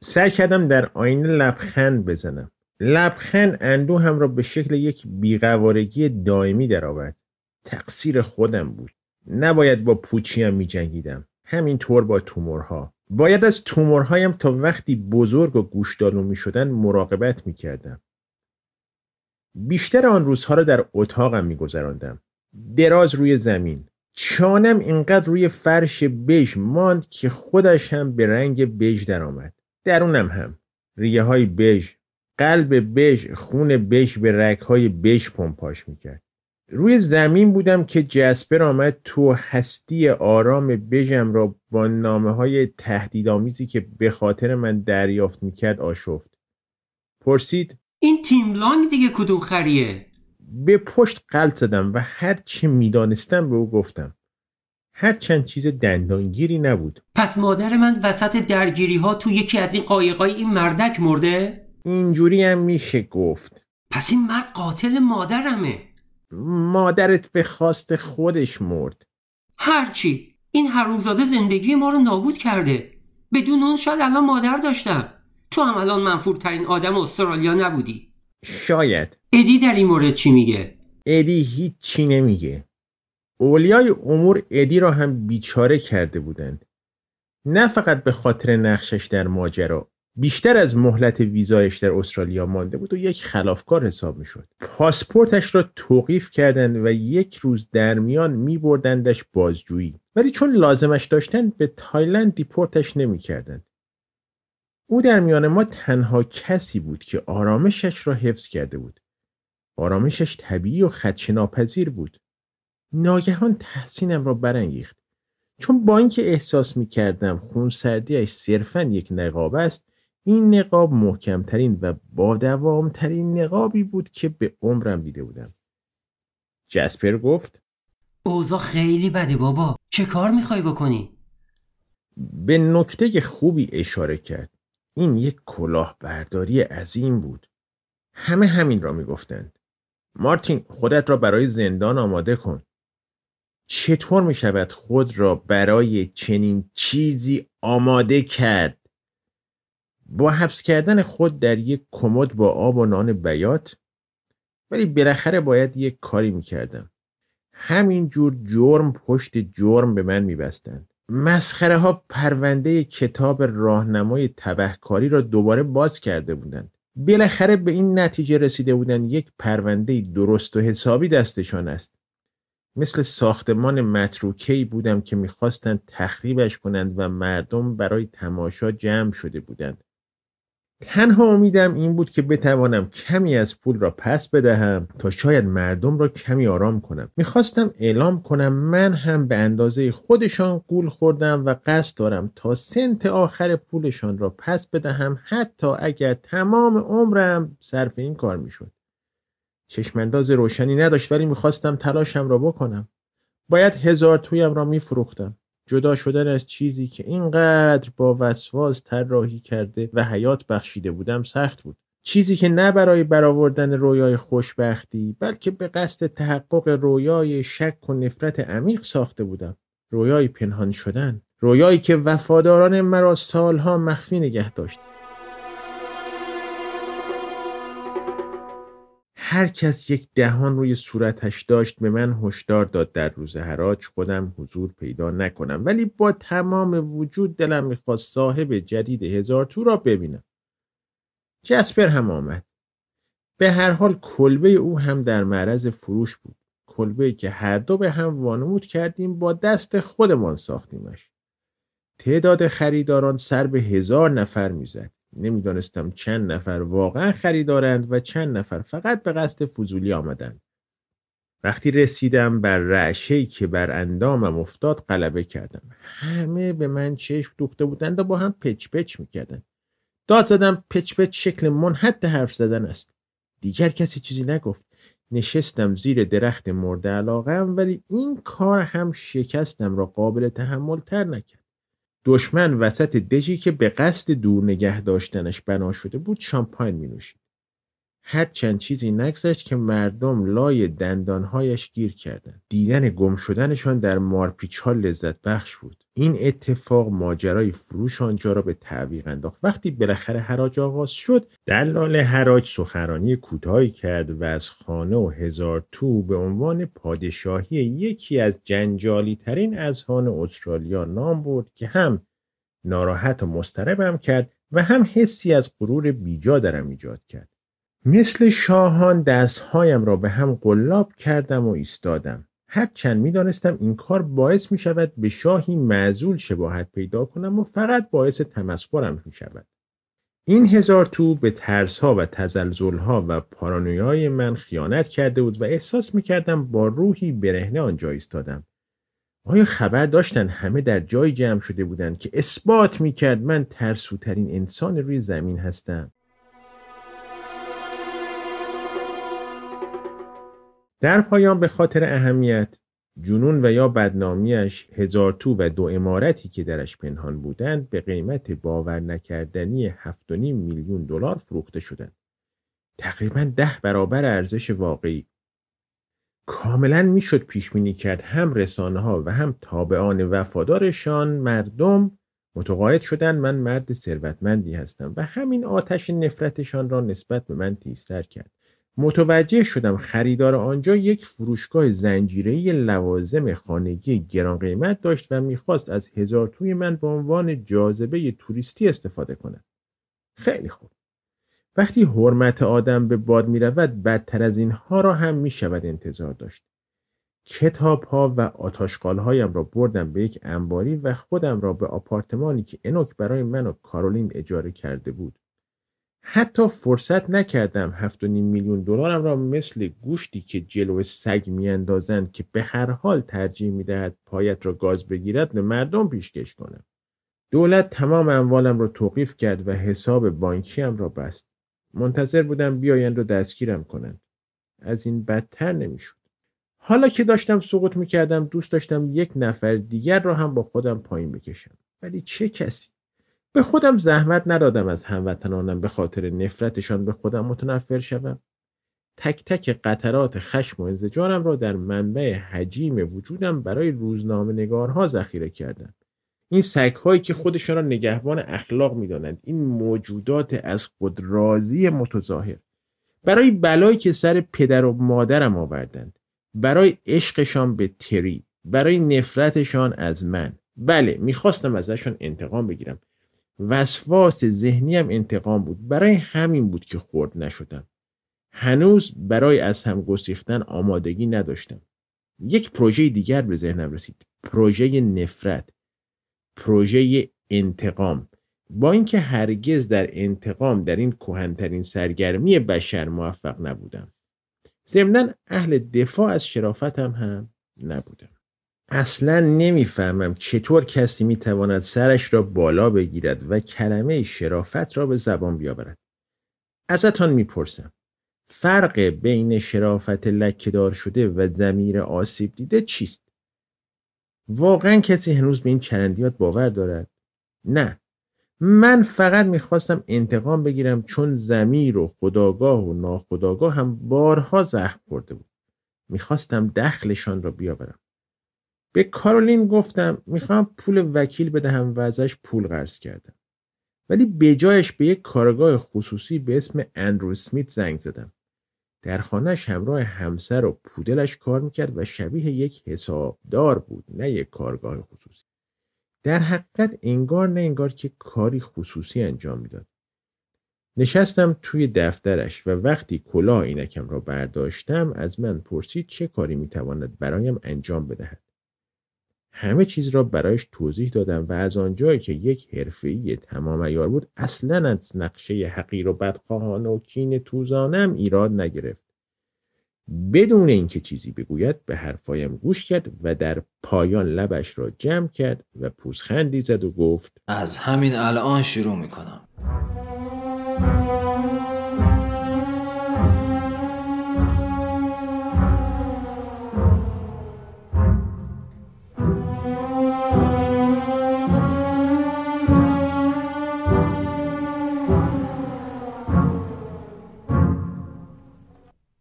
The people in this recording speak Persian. سعی کردم در آینه لبخند بزنم. لبخند اندو هم را به شکل یک بیقوارگی دائمی درآورد. تقصیر خودم بود. نباید با پوچیم می‌جنگیدم. همینطور با تومورها. باید از تومورهایم تا وقتی بزرگ و گوشدالو می‌شدن مراقبت می‌کردم. بیشتر آن روزها را در اتاقم می‌گذراندم. دراز روی زمین. چانم اینقدر روی فرش بژ ماند که خودش هم به رنگ بژ درآمد. درونم هم ریه‌های بژ، قلب بژ، خون بژ به رگ‌های بژ پمپاژ می‌کرد. روی زمین بودم که جسپر آمد تو. هستی آرام بژم را با نامه‌های تهدیدآمیزی که به خاطر من دریافت می‌کرد آشفت. پرسید: این تیم لانگ دیگه کدوم خریه؟ به پشت قلب زدم و هر چی میدانستم به او گفتم. هر چند چیز دندانگیری نبود. پس مادر من وسط درگیری‌ها تو یکی از این قایقای این مردک مرده؟ اینجوری هم میشه گفت. پس این مرد قاتل مادرمه. مادرت به خواست خودش مرد. هرچی، این حرومزاده زندگی ما رو نابود کرده. بدون اون شاید الان مادر داشتم. تو هم الان منفورترین آدم استرالیا نبودی. شاید. ادی در این مورد چی میگه؟ ادی هیچ چی نمیگه. اولیای امور ادی را هم بیچاره کرده بودند. نه فقط به خاطر نقشش در ماجرا، بیشتر از مهلت ویزایش در استرالیا مانده بود و یک خلافکار حساب میشد. پاسپورتش را توقیف کردند و یک روز در میان میبردندش بازجویی، ولی چون لازمش داشتند به تایلند دیپورتش نمیکردند. او در میان ما تنها کسی بود که آرامشش را حفظ کرده بود. آرامشش طبیعی و خدشه‌ناپذیر بود. ناگهان تحسینم را برانگیخت، چون با اینکه احساس می‌کردم خونسردی‌اش صرفاً یک نقاب است، این نقاب محکم‌ترین و با دوام‌ترین نقابی بود که به عمرم دیده بودم. جسپر گفت: اوضاع خیلی بده بابا، چه کار می‌خوای بکنی؟ به نکته خوبی اشاره کرد. این یک کلاهبرداری عظیم بود. همه همین را می‌گفتند. مارتین، خودت را برای زندان آماده کن. چطور می‌شود خود را برای چنین چیزی آماده کرد؟ با حبس کردن خود در یک کمد با آب و نان بیات؟ ولی بالاخره باید یک کاری می‌کردم. همین جور جرم پشت جرم به من می‌بستند. مسخره ها پرونده کتاب راهنمای تبهکاری را دوباره باز کرده بودند. بالاخره به این نتیجه رسیده بودند یک پرونده درست و حسابی دستشان است. مثل ساختمان متروکه‌ای بودم که می‌خواستند تخریبش کنند و مردم برای تماشا جمع شده بودند. تنها امیدم این بود که بتوانم کمی از پول را پس بدهم تا شاید مردم را کمی آرام کنم. می‌خواستم اعلام کنم من هم به اندازه خودشان گول خوردم و قصد دارم تا سنت آخر پولشان را پس بدهم، حتی اگر تمام عمرم صرف این کار می‌شد. چشمانداز روشنی نداشت، ولی می‌خواستم تلاشم را بکنم. باید هزار تویم را می‌فروختم. جدا شدن از چیزی که اینقدر با وسواس طراحی کرده و حیات بخشیده بودم سخت بود. چیزی که نه برای برآوردن رویای خوشبختی، بلکه به قصد تحقق رویای شک و نفرت عمیق ساخته بودم. رویای پنهان شدن، رویایی که وفاداران مرا سالها مخفی نگه داشت. هر کس یک دهان روی صورتش داشت به من هشدار داد در روز حراج خودم حضور پیدا نکنم، ولی با تمام وجود دلم میخواست صاحب جدید هزار تو را ببینم. جسپر هم آمد. به هر حال کلبه او هم در معرض فروش بود. کلبه‌ای که هر دو به هم وانمود کردیم با دست خودمان ساختیمش. تعداد خریداران سر به 1000 نفر میزد. نمیدانستم چند نفر واقعا خریدارند و چند نفر فقط به قصد فضولی آمدند. وقتی رسیدم بر رعشه‌ای که بر اندامم افتاد غلبه کردم. همه به من چشم دوخته بودند و با هم پچ پچ میکردند. داد زدم پچ پچ شکل منحت حرف زدن است. دیگر کسی چیزی نگفت. نشستم زیر درخت مرده علاقه‌ام، ولی این کار هم شکستم را قابل تحمل تر نکرد. دشمن وسط دژی که به قصد دور نگه داشتنش بنا شده بود شامپاین می نوشید. هرچند چیزی نگذشت که مردم لای دندانهایش گیر کردند. دیدن گم شدنشان در مارپیچ‌ها لذت بخش بود. این اتفاق ماجرای فروش آنجا را به تعویق انداخت. وقتی بالاخره حراج آغاز شد، دلال حراج سخنرانی کوتاهی کرد و از خانه و هزار تو به عنوان پادشاهی یکی از جنجالی‌ترین اذهان استرالیا نام برد که هم ناراحت و مضطربم کرد و هم حسی از غرور بیجا درم ایجاد کرد. مثل شاهان دستهایم را به هم قلاب کردم و ایستادم. هرچند می‌دانستم این کار باعث می‌شود به شاهی معزول شباهت پیدا کنم و فقط باعث تمسخرم می‌شود. این هزار تو به ترس‌ها و تزلزل‌ها و پارانویای من خیانت کرده بود و احساس می‌کردم با روحی برهنه آنجا ایستادم. آیا خبر داشتن همه در جای جمع شده بودند که اثبات می‌کرد من ترسوترین انسان روی زمین هستم؟ در پایان به خاطر اهمیت، جنون و یا بدنامیش، هزار تو و دو عمارتی که درش پنهان بودند به قیمت باور نکردنی 7.5 میلیون دلار فروخته شدند. تقریباً 10 برابر ارزش واقعی. کاملاً میشد پیش بینی کرد هم رسانه‌ها و هم تابعان وفادارشان مردم متقاعد شدند من مرد ثروتمندی هستم و همین آتش نفرتشان را نسبت به من تیزتر کرد. متوجه شدم خریدار آنجا یک فروشگاه زنجیره‌ای لوازم خانگی گران قیمت داشت و میخواست از هزار توی من به عنوان جاذبه توریستی استفاده کند. خیلی خوب. وقتی حرمت آدم به باد میرود بدتر از اینها را هم میشود انتظار داشت. کتاب‌ها و آتشقال‌هایم را بردم به یک انباری و خودم را به آپارتمانی که انوک برای من و کارولین اجاره کرده بود. حتی فرصت نکردم 7.5 میلیون دلارم را مثل گوشتی که جلو سگ میاندازند که به هر حال ترجیح میدهد پایت را گاز بگیرد به مردم پیشکش کنم. دولت تمام اموالم را توقیف کرد و حساب بانکیم را بست. منتظر بودم بیایند و دستگیرم کنند. از این بدتر نمیشد. حالا که داشتم سقوط میکردم دوست داشتم یک نفر دیگر را هم با خودم پایین بکشم. ولی چه کسی؟ به خودم زحمت ندادم از هموطنانم به خاطر نفرتشان به خودم متنفر شدم. تک تک قطرات خشم و انزجارم را در منبع حجیم وجودم برای روزنامه نگارها ذخیره کردم. این سگ‌هایی که خودشان را نگهبان اخلاق می‌دانند، این موجودات از خود راضی متظاهر، برای بلایی که سر پدر و مادرم آوردند، برای عشقشان به تری، برای نفرتشان از من. بله، می‌خواستم ازشان انتقام بگیرم. وسواس ذهنیم انتقام بود. برای همین بود که خرد نشدم. هنوز برای از هم گسیختن آمادگی نداشتم. یک پروژه دیگر به ذهنم رسید. پروژه نفرت. پروژه انتقام. با اینکه هرگز در انتقام در این کهن‌ترین سرگرمی بشر موفق نبودم. ضمناً اهل دفاع از شرافتم هم نبودم. اصلا نمیفهمم چطور کسی میتواند سرش را بالا بگیرد و کلمه شرافت را به زبان بیاورد. ازتان میپرسم فرق بین شرافت لکه‌دار شده و ضمیر آسیب دیده چیست؟ واقعا کسی هنوز به این چرندیات باور دارد؟ نه، من فقط میخواستم انتقام بگیرم چون ضمیر و خودآگاه و ناخودآگاه هم بارها زخم خورده بود. میخواستم دخلشان را بیاورم. به کارولین گفتم میخوام پول وکیل بدهم و ازش پول قرض کردم. ولی به جایش به یک کارگاه خصوصی به اسم اندرو اسمیت زنگ زدم. در خانهش همراه همسر و پودلش کار میکرد و شبیه یک حسابدار بود، نه یک کارگاه خصوصی. در حقیقت انگار نه انگار که کاری خصوصی انجام میداد. نشستم توی دفترش و وقتی کلاه عینکم را برداشتم از من پرسید چه کاری میتواند برایم انجام بدهد. همه چیز را برایش توضیح دادم و از آنجایی که یک حرفه‌ای تمام عیار بود اصلاً از نقشه حقیر و بدخواهانه و کین توزانم ایراد نگرفت. بدون اینکه چیزی بگوید به حرفایم گوش کرد و در پایان لبش را جمع کرد و پوزخندی زد و گفت از همین الان شروع میکنم.